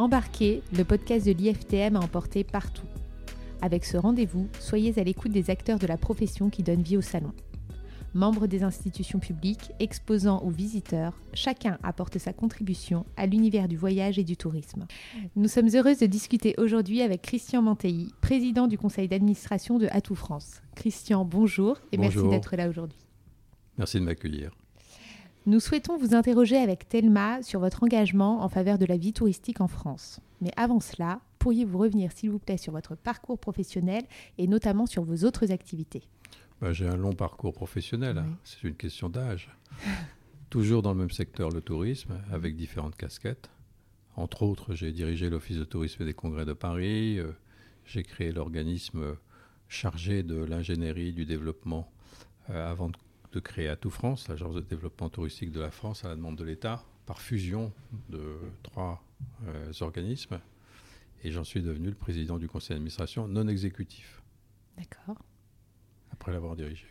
Embarquez, le podcast de l'IFTM à emporter partout. Avec ce rendez-vous, soyez à l'écoute des acteurs de la profession qui donnent vie au salon. Membres des institutions publiques, exposants ou visiteurs, chacun apporte sa contribution à l'univers du voyage et du tourisme. Nous sommes heureuses de discuter aujourd'hui avec Christian Manteilly, président du conseil d'administration de Atout France. Christian, bonjour et bonjour. Merci d'être là aujourd'hui. Merci de m'accueillir. Nous souhaitons vous interroger avec Thelma sur votre engagement en faveur de la vie touristique en France. Mais avant cela, pourriez-vous revenir s'il vous plaît sur votre parcours professionnel et notamment sur vos autres activités ? J'ai un long parcours professionnel, oui. C'est une question d'âge. Toujours dans le même secteur, le tourisme, avec différentes casquettes. Entre autres, j'ai dirigé l'Office de tourisme des Congrès de Paris. J'ai créé l'organisme chargé de l'ingénierie, du développement, avant de créer Atout France, l'agence de développement touristique de la France à la demande de l'État, par fusion de trois organismes. Et j'en suis devenu le président du conseil d'administration non exécutif. D'accord. Après l'avoir dirigé.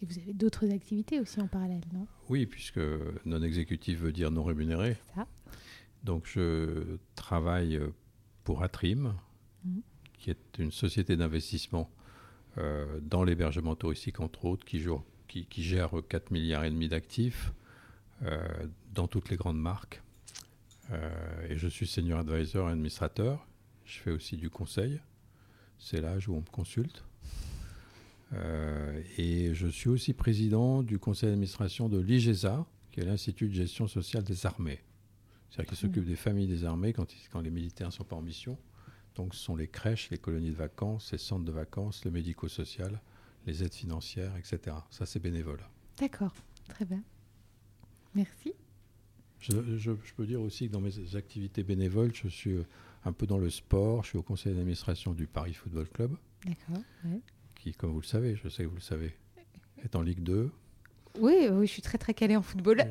Et vous avez d'autres activités aussi en parallèle, non ? Oui, puisque non-exécutif veut dire non rémunéré. C'est ça. Donc je travaille pour Atrim, qui est une société d'investissement dans l'hébergement touristique, entre autres, qui gère 4,5 milliards d'actifs dans toutes les grandes marques. Et je suis senior advisor et administrateur. Je fais aussi du conseil. C'est l'âge où on me consulte. Et je suis aussi président du conseil d'administration de l'IGESA, qui est l'Institut de gestion sociale des armées. C'est-à-dire qu'il s'occupe des familles des armées quand les militaires ne sont pas en mission. Donc ce sont les crèches, les colonies de vacances, les centres de vacances, le médico-social, les aides financières, etc. Ça, c'est bénévole. D'accord, très bien. Merci. Je peux dire aussi que dans mes activités bénévoles, je suis un peu dans le sport. Je suis au conseil d'administration du Paris Football Club. D'accord, oui. Qui, comme vous le savez, je sais que vous le savez, est en Ligue 2. Oui, je suis très très calée en football.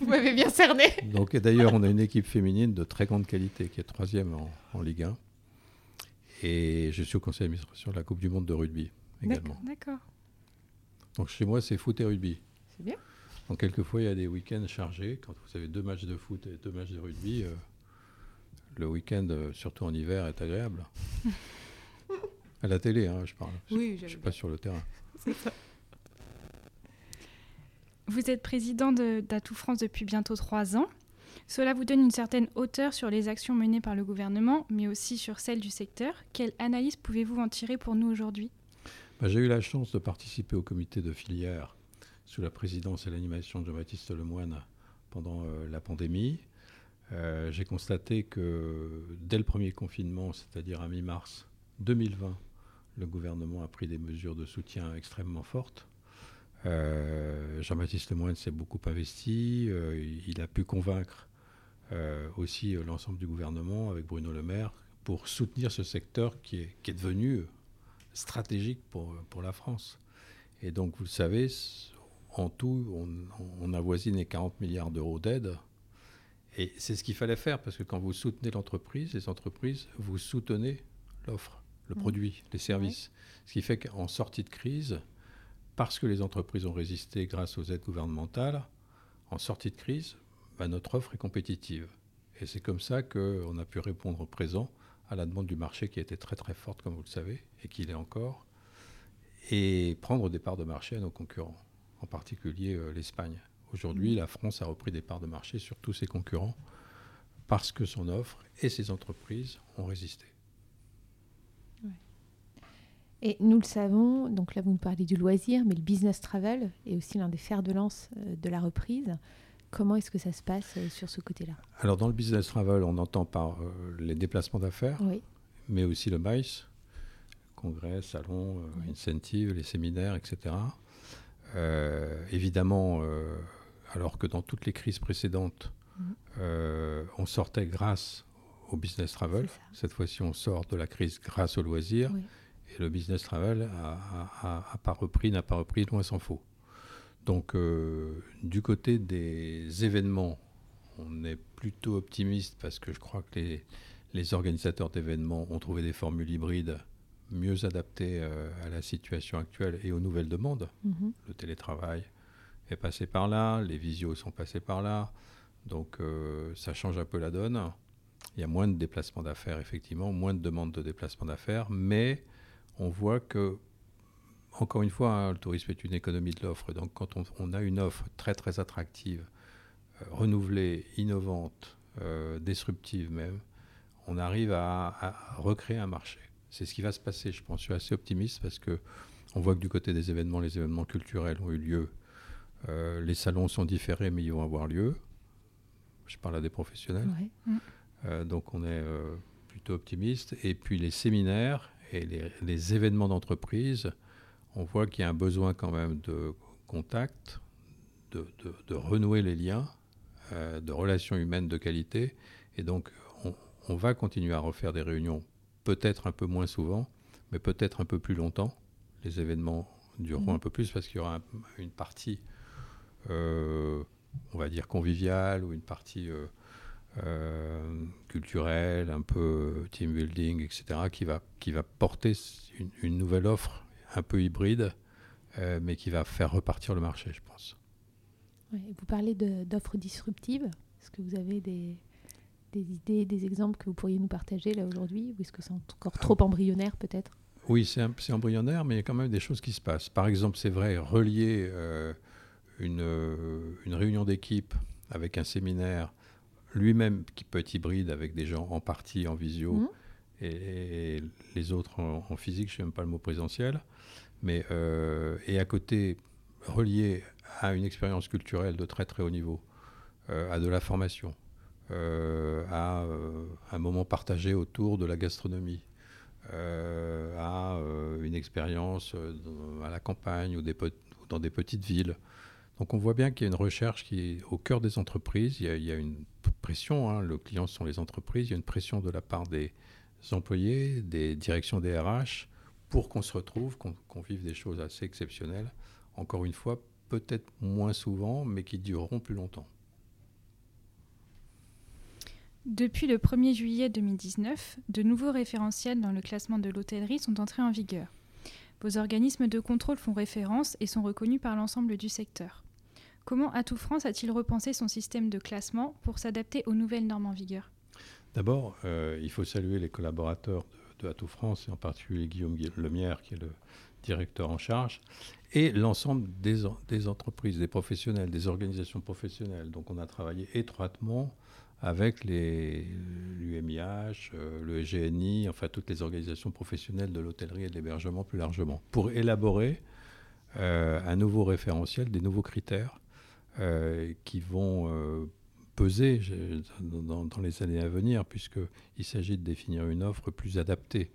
Vous m'avez bien cerné. Donc, et d'ailleurs, on a une équipe féminine de très grande qualité qui est troisième en Ligue 1. Et je suis au conseil d'administration de la Coupe du Monde de rugby également. D'accord. Donc chez moi, c'est foot et rugby. C'est bien. Donc quelquefois, il y a des week-ends chargés. Quand vous avez 2 matchs de foot et 2 matchs de rugby, le week-end, surtout en hiver, est agréable. À la télé, je parle. Oui, je ne suis pas sur le terrain. C'est ça. Vous êtes président d'Atout France depuis bientôt 3 ans. Cela vous donne une certaine hauteur sur les actions menées par le gouvernement, mais aussi sur celles du secteur. Quelle analyse pouvez-vous en tirer pour nous aujourd'hui ? J'ai eu la chance de participer au comité de filière sous la présidence et l'animation de Jean-Baptiste Lemoyne pendant la pandémie. J'ai constaté que dès le premier confinement, c'est-à-dire à mi-mars 2020, le gouvernement a pris des mesures de soutien extrêmement fortes. Jean-Baptiste Lemoyne s'est beaucoup investi. Il a pu convaincre aussi l'ensemble du gouvernement avec Bruno Le Maire pour soutenir ce secteur qui est devenu stratégique pour la France. Et donc, vous le savez, en tout, on avoisine les 40 milliards d'euros d'aide. Et c'est ce qu'il fallait faire parce que quand vous soutenez l'entreprise, les entreprises, vous soutenez l'offre, le produit, les services. Oui. Ce qui fait qu'en sortie de crise, parce que les entreprises ont résisté grâce aux aides gouvernementales, en sortie de crise, notre offre est compétitive. Et c'est comme ça qu'on a pu répondre au présent à la demande du marché qui était très très forte, comme vous le savez, et qui l'est encore, et prendre des parts de marché à nos concurrents, en particulier l'Espagne. Aujourd'hui, la France a repris des parts de marché sur tous ses concurrents parce que son offre et ses entreprises ont résisté. Et nous le savons, donc là vous nous parlez du loisir, mais le business travel est aussi l'un des fers de lance de la reprise. Comment est-ce que ça se passe sur ce côté-là ? Alors dans le business travel, on entend par les déplacements d'affaires, oui. Mais aussi le MICE, congrès, salons, incentives, les séminaires, etc. Évidemment, alors que dans toutes les crises précédentes, on sortait grâce au business travel. Cette fois-ci, on sort de la crise grâce au loisir. Oui. Et le business travel n'a pas repris, loin s'en faut. Donc, du côté des événements, on est plutôt optimiste parce que je crois que les organisateurs d'événements ont trouvé des formules hybrides mieux adaptées à la situation actuelle et aux nouvelles demandes. Mm-hmm. Le télétravail est passé par là, les visios sont passés par là. Donc, ça change un peu la donne. Il y a moins de déplacements d'affaires, effectivement, moins de demandes de déplacements d'affaires, mais on voit que, encore une fois, hein, le tourisme est une économie de l'offre. Donc quand on a une offre très, très attractive, renouvelée, innovante, disruptive même, on arrive à recréer un marché. C'est ce qui va se passer, je pense. Je suis assez optimiste parce qu'on voit que du côté des événements, les événements culturels ont eu lieu. Les salons sont différés, mais ils vont avoir lieu. Je parle à des professionnels. Ouais. Donc on est plutôt optimiste. Et puis les séminaires et les événements d'entreprise, on voit qu'il y a un besoin quand même de contact, de renouer les liens, de relations humaines de qualité. Et donc on va continuer à refaire des réunions, peut-être un peu moins souvent, mais peut-être un peu plus longtemps. Les événements dureront un peu plus parce qu'il y aura une partie, on va dire, conviviale ou une partie culturelle, un peu team building, etc., qui va porter une nouvelle offre un peu hybride, mais qui va faire repartir le marché, je pense. Ouais, vous parlez d'offres disruptives. Est-ce que vous avez des idées, des exemples que vous pourriez nous partager là aujourd'hui, ou est-ce que c'est encore trop embryonnaire peut-être ? Oui, c'est embryonnaire, mais il y a quand même des choses qui se passent. Par exemple, c'est vrai, relier une réunion d'équipe avec un séminaire lui-même qui peut être hybride avec des gens en partie en visio et les autres en physique, je sais même pas le mot présentiel, mais et à côté, relié à une expérience culturelle de très très haut niveau, à de la formation, à un moment partagé autour de la gastronomie, à une expérience à la campagne ou dans des petites villes. Donc on voit bien qu'il y a une recherche qui est au cœur des entreprises. Il y a une pression, hein, le client sont les entreprises, il y a une pression de la part des employés, des directions des RH, pour qu'on se retrouve, qu'on vive des choses assez exceptionnelles. Encore une fois, peut-être moins souvent, mais qui dureront plus longtemps. Depuis le 1er juillet 2019, de nouveaux référentiels dans le classement de l'hôtellerie sont entrés en vigueur. Vos organismes de contrôle font référence et sont reconnus par l'ensemble du secteur. Comment Atout France a-t-il repensé son système de classement pour s'adapter aux nouvelles normes en vigueur ? D'abord, il faut saluer les collaborateurs de Atout France, et en particulier Guillaume Lemière, qui est le directeur en charge, et l'ensemble des entreprises, des professionnels, des organisations professionnelles. Donc on a travaillé étroitement avec l'UMIH, le GNI, enfin toutes les organisations professionnelles de l'hôtellerie et de l'hébergement plus largement, pour élaborer un nouveau référentiel, des nouveaux critères qui vont peser dans les années à venir, puisqu'il s'agit de définir une offre plus adaptée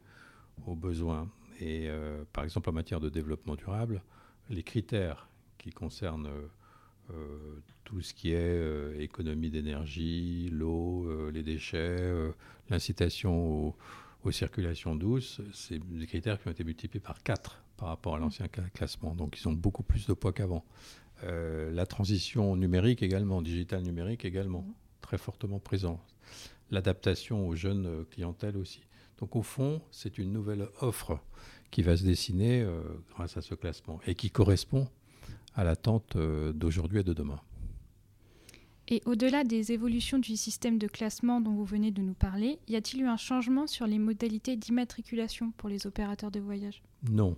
aux besoins. Et par exemple, en matière de développement durable, les critères qui concernent tout ce qui est économie d'énergie, l'eau, les déchets, l'incitation aux circulations douces, c'est des critères qui ont été multipliés par 4 par rapport à l'ancien classement. Donc, ils ont beaucoup plus de poids qu'avant. La transition numérique également, digitale numérique également, très fortement présente. L'adaptation aux jeunes clientèles aussi. Donc, au fond, c'est une nouvelle offre qui va se dessiner grâce à ce classement et qui correspond à l'attente d'aujourd'hui et de demain. Et au-delà des évolutions du système de classement dont vous venez de nous parler, y a-t-il eu un changement sur les modalités d'immatriculation pour les opérateurs de voyage ? Non,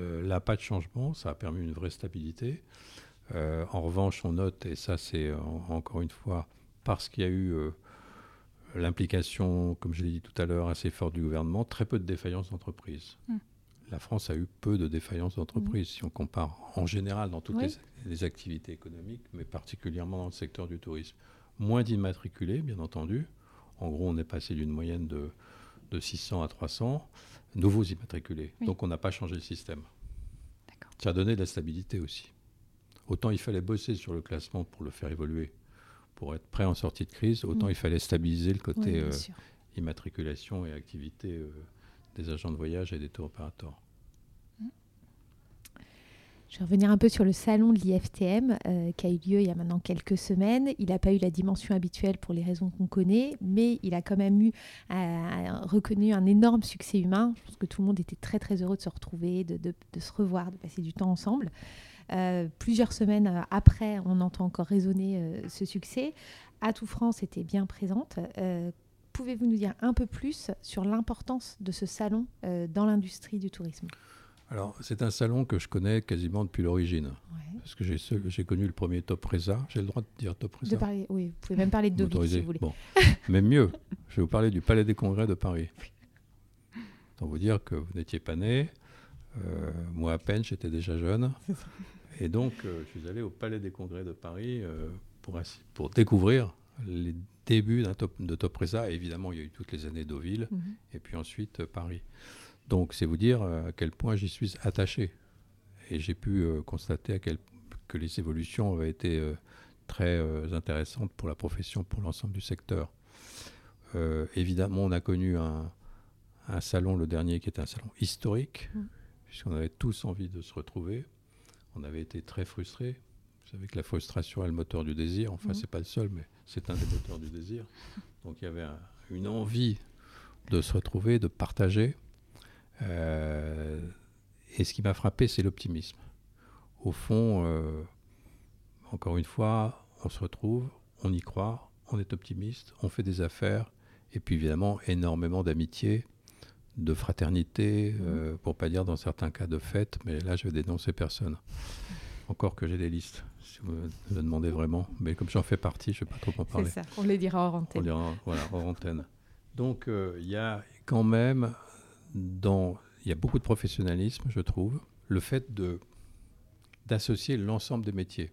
là, pas de changement. Ça a permis une vraie stabilité. En revanche, on note, et ça, c'est encore une fois, parce qu'il y a eu l'implication, comme je l'ai dit tout à l'heure, assez forte du gouvernement, très peu de défaillances d'entreprises. La France a eu peu de défaillances d'entreprises, si on compare en général dans toutes les activités économiques, mais particulièrement dans le secteur du tourisme. Moins d'immatriculés, bien entendu. En gros, on est passé d'une moyenne de 600 à 300 nouveaux immatriculés. Oui. Donc, on n'a pas changé le système. D'accord. Ça a donné de la stabilité aussi. Autant il fallait bosser sur le classement pour le faire évoluer, pour être prêt en sortie de crise, autant il fallait stabiliser le côté immatriculation et activité des agents de voyage et des tours opérateurs. Je vais revenir un peu sur le salon de l'IFTM qui a eu lieu il y a maintenant quelques semaines. Il n'a pas eu la dimension habituelle pour les raisons qu'on connaît, mais il a quand même eu reconnu un énorme succès humain. Je pense que tout le monde était très très heureux de se retrouver, de se revoir, de passer du temps ensemble. Plusieurs semaines après, on entend encore résonner ce succès. Atout France était bien présente. pouvez-vous nous dire un peu plus sur l'importance de ce salon dans l'industrie du tourisme ? Alors, c'est un salon que je connais quasiment depuis l'origine. Ouais. Parce que j'ai connu le premier Top Résa. J'ai le droit de dire Top Résa. Oui, vous pouvez même parler de Deauville si vous voulez. Bon. Même mieux, je vais vous parler du Palais des Congrès de Paris. Tant vous dire que vous n'étiez pas né. Moi, à peine, j'étais déjà jeune. Et donc, je suis allé au Palais des Congrès de Paris pour découvrir les débuts de Top Résa. Et évidemment, il y a eu toutes les années Deauville et puis ensuite Paris. Donc, c'est vous dire à quel point j'y suis attaché. Et j'ai pu constater que les évolutions avaient été très intéressantes pour la profession, pour l'ensemble du secteur. Évidemment, on a connu un salon, le dernier, qui était un salon historique, puisqu'on avait tous envie de se retrouver. On avait été très frustrés. Vous savez que la frustration est le moteur du désir. Enfin, c'est pas le seul, mais c'est un des moteurs du désir. Donc, il y avait une envie de se retrouver, de partager. Et ce qui m'a frappé, c'est l'optimisme. Au fond, encore une fois, on se retrouve, on y croit, on est optimiste, on fait des affaires, et puis évidemment énormément d'amitié, de fraternité, pour pas dire dans certains cas de fête, mais là je vais dénoncer personne. Encore que j'ai des listes, si vous me demandez vraiment, mais comme j'en fais partie, je ne vais pas trop en parler. C'est ça, on les dira hors antenne. Voilà, hors antenne. Donc il y a quand même... Il y a beaucoup de professionnalisme, je trouve. Le fait d'associer l'ensemble des métiers,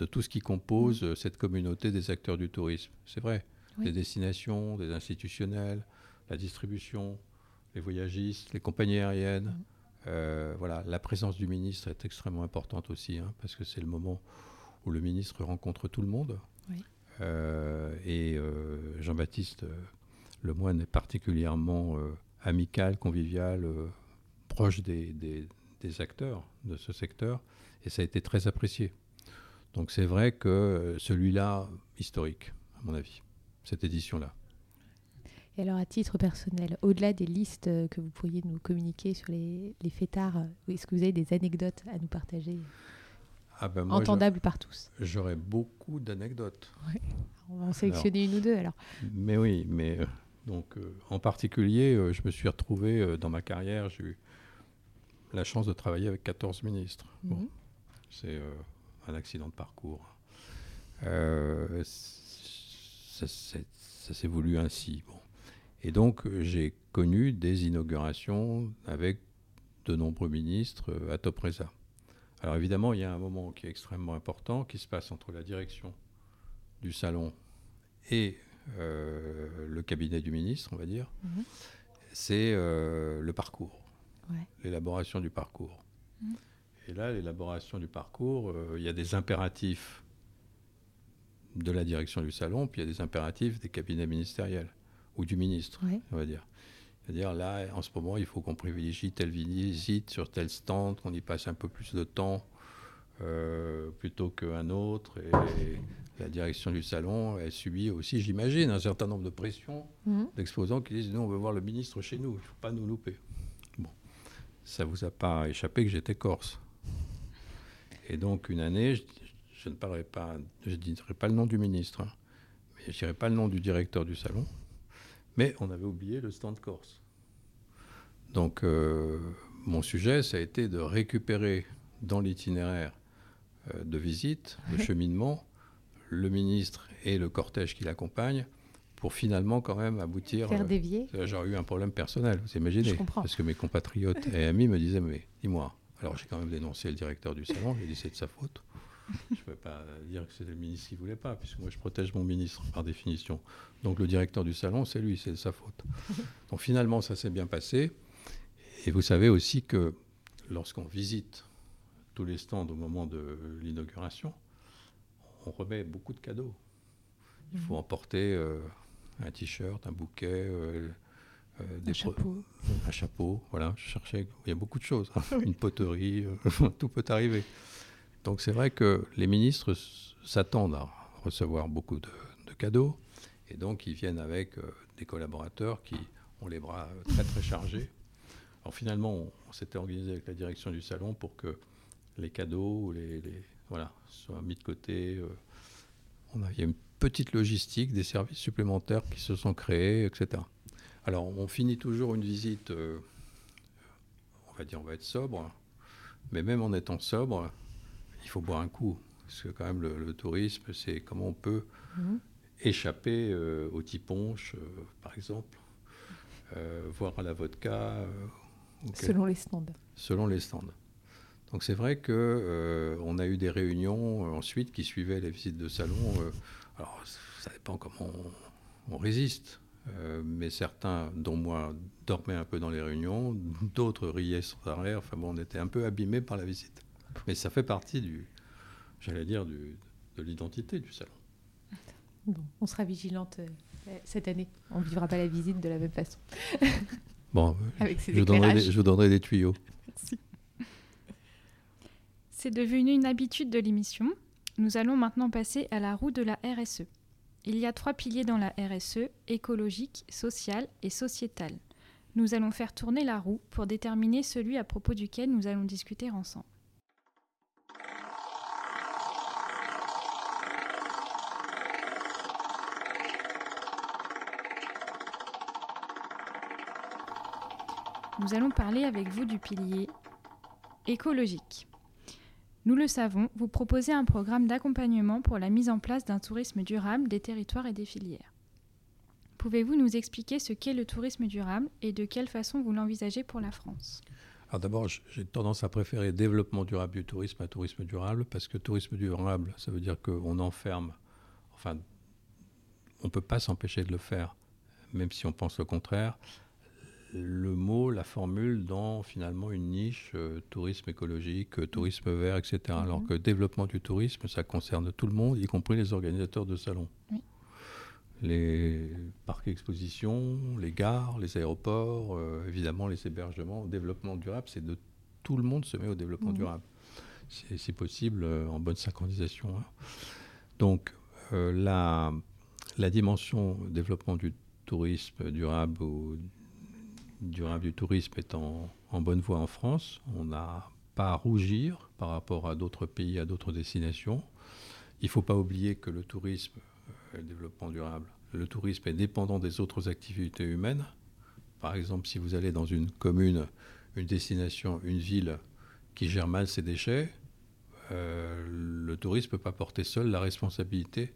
de tout ce qui compose cette communauté des acteurs du tourisme. C'est vrai, oui. Des destinations, des institutionnels, la distribution, les voyagistes, les compagnies aériennes. Voilà, la présence du ministre est extrêmement importante aussi, parce que c'est le moment où le ministre rencontre tout le monde. Oui. Et Jean-Baptiste Lemoyne est particulièrement... amical, convivial, proche des acteurs de ce secteur, et ça a été très apprécié. Donc c'est vrai que celui-là, historique, à mon avis, cette édition-là. Et alors à titre personnel, au-delà des listes que vous pourriez nous communiquer sur les fêtards, est-ce que vous avez des anecdotes à nous partager entendables par tous ? J'aurais beaucoup d'anecdotes. Ouais. On va en sélectionner une ou deux alors. Mais oui, mais... Donc, en particulier, je me suis retrouvé dans ma carrière, j'ai eu la chance de travailler avec 14 ministres. Bon, c'est un accident de parcours. Ça s'est voulu ainsi. Bon. Et donc, j'ai connu des inaugurations avec de nombreux ministres à Top Résa. Alors, évidemment, il y a un moment qui est extrêmement important qui se passe entre la direction du salon et... le cabinet du ministre, on va dire, c'est le parcours, l'élaboration du parcours. Et là, l'élaboration du parcours, il y a des impératifs de la direction du salon, puis il y a des impératifs des cabinets ministériels, ou du ministre, on va dire. C'est-à-dire, là, en ce moment, il faut qu'on privilégie telle visite sur tel stand, qu'on y passe un peu plus de temps plutôt qu'un autre, et la direction du salon, elle subit aussi, j'imagine, un certain nombre de pressions d'exposants qui disent « Nous, on veut voir le ministre chez nous, il ne faut pas nous louper. » Bon, ça ne vous a pas échappé que j'étais corse. Et donc, une année, je ne parlerai pas, je ne dirai pas le nom du ministre, mais je ne dirai pas le nom du directeur du salon, mais on avait oublié le stand corse. Donc, mon sujet, ça a été de récupérer dans l'itinéraire de visite, le cheminement, le ministre et le cortège qui l'accompagne, pour finalement quand même aboutir... Faire dévier. J'aurais eu un problème personnel, vous imaginez. Je comprends. Parce que mes compatriotes et amis me disaient, mais dis-moi. Alors j'ai quand même dénoncé le directeur du salon, j'ai dit c'est de sa faute. Je ne pouvais pas dire que c'était le ministre qui ne voulait pas, puisque moi je protège mon ministre par définition. Donc le directeur du salon, c'est lui, c'est de sa faute. Donc finalement ça s'est bien passé. Et vous savez aussi que lorsqu'on visite tous les stands au moment de l'inauguration, on remet beaucoup de cadeaux. Il faut emporter un t-shirt, un bouquet, un chapeau. Voilà, je cherchais. Il y a beaucoup de choses. Une poterie, tout peut arriver. Donc c'est vrai que les ministres s'attendent à recevoir beaucoup de cadeaux, et donc ils viennent avec des collaborateurs qui ont les bras très très chargés. Alors finalement, on s'était organisé avec la direction du salon pour que les cadeaux, soient mis de côté. Il y a une petite logistique, des services supplémentaires qui se sont créés, etc. Alors, on finit toujours une visite, on va dire, on va être sobre, mais même en étant sobre, il faut boire un coup. Parce que quand même, le tourisme, c'est comment on peut échapper au punch, par exemple, voire à la vodka. Selon les stands. Selon les stands. Donc c'est vrai qu'on a eu des réunions ensuite qui suivaient les visites de salon. Alors ça dépend comment on résiste. Mais certains, dont moi, dormaient un peu dans les réunions. D'autres riaient sans arrêt. Enfin bon, on était un peu abîmés par la visite. Mais ça fait partie du... J'allais dire de l'identité du salon. Bon, on sera vigilante cette année. On ne vivra pas la visite de la même façon. Bon, je vous donnerai des tuyaux. Merci. C'est devenu une habitude de l'émission. Nous allons maintenant passer à la roue de la RSE. Il y a 3 piliers dans la RSE, écologique, sociale et sociétale. Nous allons faire tourner la roue pour déterminer celui à propos duquel nous allons discuter ensemble. Nous allons parler avec vous du pilier écologique. Nous le savons, vous proposez un programme d'accompagnement pour la mise en place d'un tourisme durable des territoires et des filières. Pouvez-vous nous expliquer ce qu'est le tourisme durable et de quelle façon vous l'envisagez pour la France ? Alors d'abord, j'ai tendance à préférer développement durable du tourisme à tourisme durable, parce que tourisme durable, ça veut dire qu'on enferme, enfin, on ne peut pas s'empêcher de le faire, même si on pense le contraire. Le mot, la formule dans finalement une niche, tourisme écologique, tourisme vert, etc. Alors que développement du tourisme, ça concerne tout le monde, y compris les organisateurs de salons. Oui. Les parcs expositions, les gares, les aéroports, évidemment les hébergements. Développement durable, c'est de tout le monde se met au développement durable. C'est possible en bonne synchronisation. Hein. Donc la dimension développement du tourisme durable ou durable du tourisme est en bonne voie en France. On n'a pas à rougir par rapport à d'autres pays, à d'autres destinations. Il ne faut pas oublier que le tourisme, le développement durable, le tourisme est dépendant des autres activités humaines. Par exemple, si vous allez dans une commune, une destination, une ville qui gère mal ses déchets, le tourisme ne peut pas porter seul la responsabilité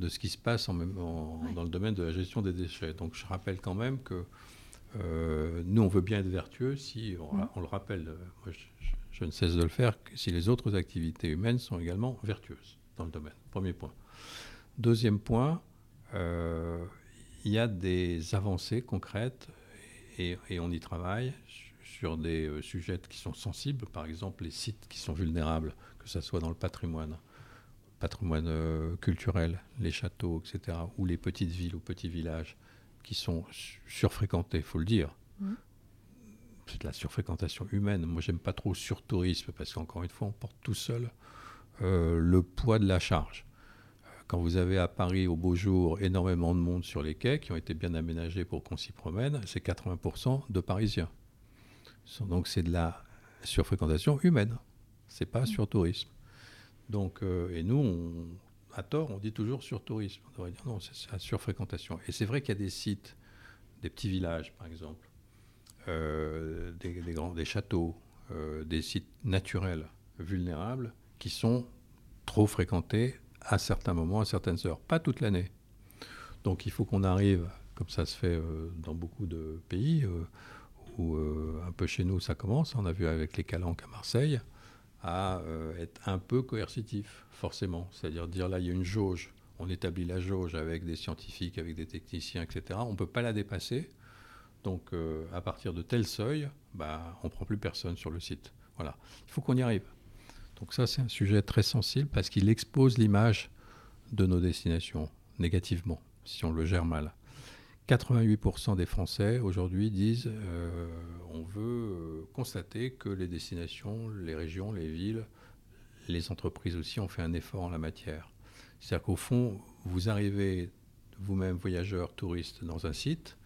de ce qui se passe dans le domaine de la gestion des déchets. Donc je rappelle quand même que nous, on veut bien être vertueux si, on le rappelle, moi je ne cesse de le faire, si les autres activités humaines sont également vertueuses dans le domaine. Premier point. Deuxième point, il y a des avancées concrètes et on y travaille sur des sujets qui sont sensibles, par exemple les sites qui sont vulnérables, que ce soit dans le patrimoine culturel, les châteaux, etc., ou les petites villes ou petits villages, qui sont surfréquentés, il faut le dire. C'est de la surfréquentation humaine. Moi, j'aime pas trop surtourisme parce qu'encore une fois, on porte tout seul le poids de la charge. Quand vous avez à Paris, au beau jour, énormément de monde sur les quais qui ont été bien aménagés pour qu'on s'y promène, c'est 80% de Parisiens. Donc, c'est de la surfréquentation humaine. C'est pas surtourisme. Donc, et nous, à tort, on dit toujours surtourisme. On devrait dire non, c'est la surfréquentation. Et c'est vrai qu'il y a des sites, des petits villages, par exemple, des châteaux, des sites naturels vulnérables qui sont trop fréquentés à certains moments, à certaines heures. Pas toute l'année. Donc il faut qu'on arrive, comme ça se fait dans beaucoup de pays, où un peu chez nous ça commence, on a vu avec les calanques à Marseille, à être un peu coercitif, forcément. C'est-à-dire dire, là, il y a une jauge, on établit la jauge avec des scientifiques, avec des techniciens, etc. On ne peut pas la dépasser. Donc, à partir de tel seuil, on ne prend plus personne sur le site. Voilà. Il faut qu'on y arrive. Donc ça, c'est un sujet très sensible parce qu'il expose l'image de nos destinations négativement, si on le gère mal. 88% des Français aujourd'hui disent on veut constater que les destinations, les régions, les villes, les entreprises aussi ont fait un effort en la matière. C'est-à-dire qu'au fond, vous arrivez vous-même, voyageur, touriste, dans un site,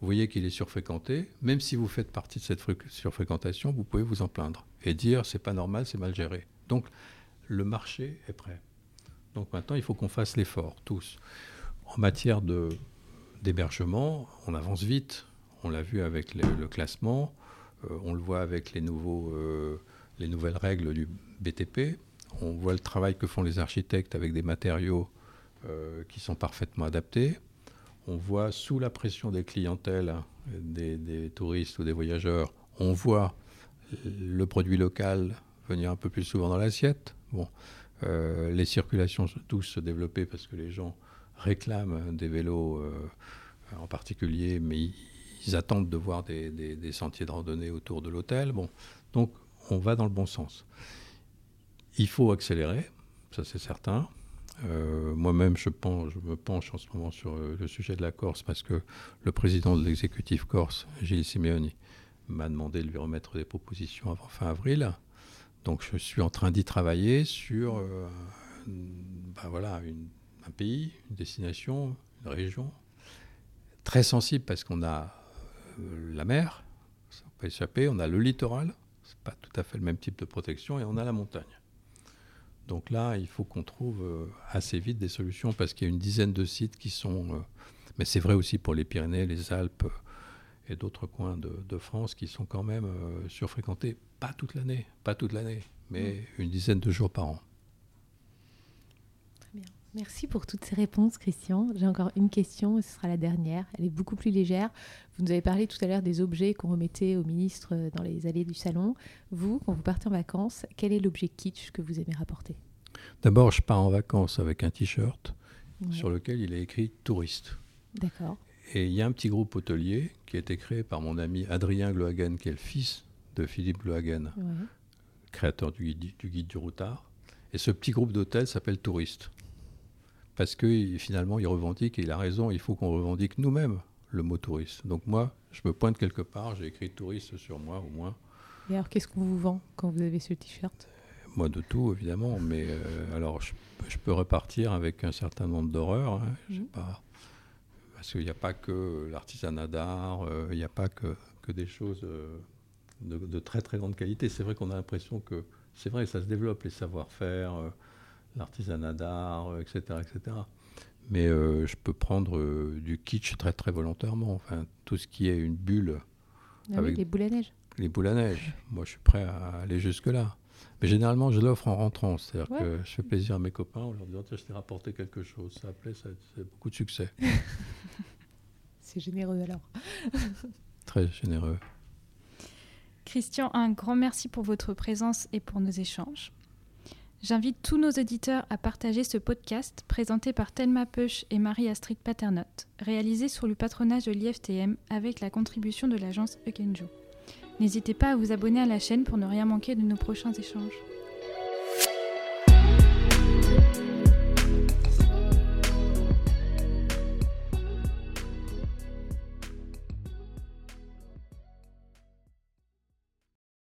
vous voyez qu'il est surfréquenté, même si vous faites partie de cette surfréquentation, vous pouvez vous en plaindre et dire c'est pas normal, c'est mal géré. Donc le marché est prêt. Donc maintenant, il faut qu'on fasse l'effort, tous. En matière d'hébergement, on avance vite. On l'a vu avec le classement, on le voit avec les nouvelles règles du BTP. On voit le travail que font les architectes avec des matériaux qui sont parfaitement adaptés. On voit sous la pression des clientèles, des touristes ou des voyageurs, on voit le produit local venir un peu plus souvent dans l'assiette. Bon, les circulations tous se développer parce que les gens réclament des vélos en particulier, mais ils attendent de voir des sentiers de randonnée autour de l'hôtel. Bon, donc on va dans le bon sens. Il faut accélérer, ça c'est certain. Moi-même, je me penche en ce moment sur le sujet de la Corse parce que le président de l'exécutif corse, Gilles Simeoni, m'a demandé de lui remettre des propositions avant fin avril. Donc je suis en train d'y travailler sur un pays, une destination, une région très sensible parce qu'on a la mer, ça peut échapper, on a le littoral, c'est pas tout à fait le même type de protection, et on a la montagne. Donc là, il faut qu'on trouve assez vite des solutions parce qu'il y a une dizaine de sites qui sont... Mais c'est vrai aussi pour les Pyrénées, les Alpes et d'autres coins de France qui sont quand même surfréquentés, pas toute l'année, mais une dizaine de jours par an. Très bien. Merci pour toutes ces réponses, Christian. J'ai encore une question, et ce sera la dernière. Elle est beaucoup plus légère. Vous nous avez parlé tout à l'heure des objets qu'on remettait au ministre dans les allées du salon. Vous, quand vous partez en vacances, quel est l'objet kitsch que vous aimez rapporter ? D'abord, je pars en vacances avec un t-shirt sur lequel il est écrit « touriste ». D'accord. Et il y a un petit groupe hôtelier qui a été créé par mon ami Adrien Gluhagen, qui est le fils de Philippe Gluhagen, créateur du Guide du Routard. Et ce petit groupe d'hôtels s'appelle Touriste. Parce que finalement, il revendique, et il a raison, il faut qu'on revendique nous-mêmes le mot touriste. Donc moi, je me pointe quelque part, j'ai écrit touriste sur moi au moins. Et alors, qu'est-ce qu'on vous vend quand vous avez ce t-shirt ? Moi, de tout, évidemment. Mais alors, je peux repartir avec un certain nombre d'horreurs. Je sais pas. Parce qu'il n'y a pas que l'artisanat d'art, il n'y a pas que des choses de très très grande qualité. C'est vrai qu'on a l'impression que c'est vrai, ça se développe, les savoir-faire, l'artisanat d'art, etc. Mais je peux prendre du kitsch très très volontairement. Enfin, tout ce qui est une bulle. Avec les boules à neige. Les boules à neige. Moi, je suis prêt à aller jusque-là. Mais généralement, je l'offre en rentrant. C'est-à-dire que je fais plaisir à mes copains en leur disant « Tiens, je t'ai rapporté quelque chose. » Ça plaît, ça a beaucoup de succès. C'est généreux alors. Très généreux. Christian, un grand merci pour votre présence et pour nos échanges. J'invite tous nos auditeurs à partager ce podcast présenté par Thelma Peuch et Marie-Astrid Paternotte, réalisé sous le patronage de l'IFTM avec la contribution de l'agence Eugenjo. N'hésitez pas à vous abonner à la chaîne pour ne rien manquer de nos prochains échanges.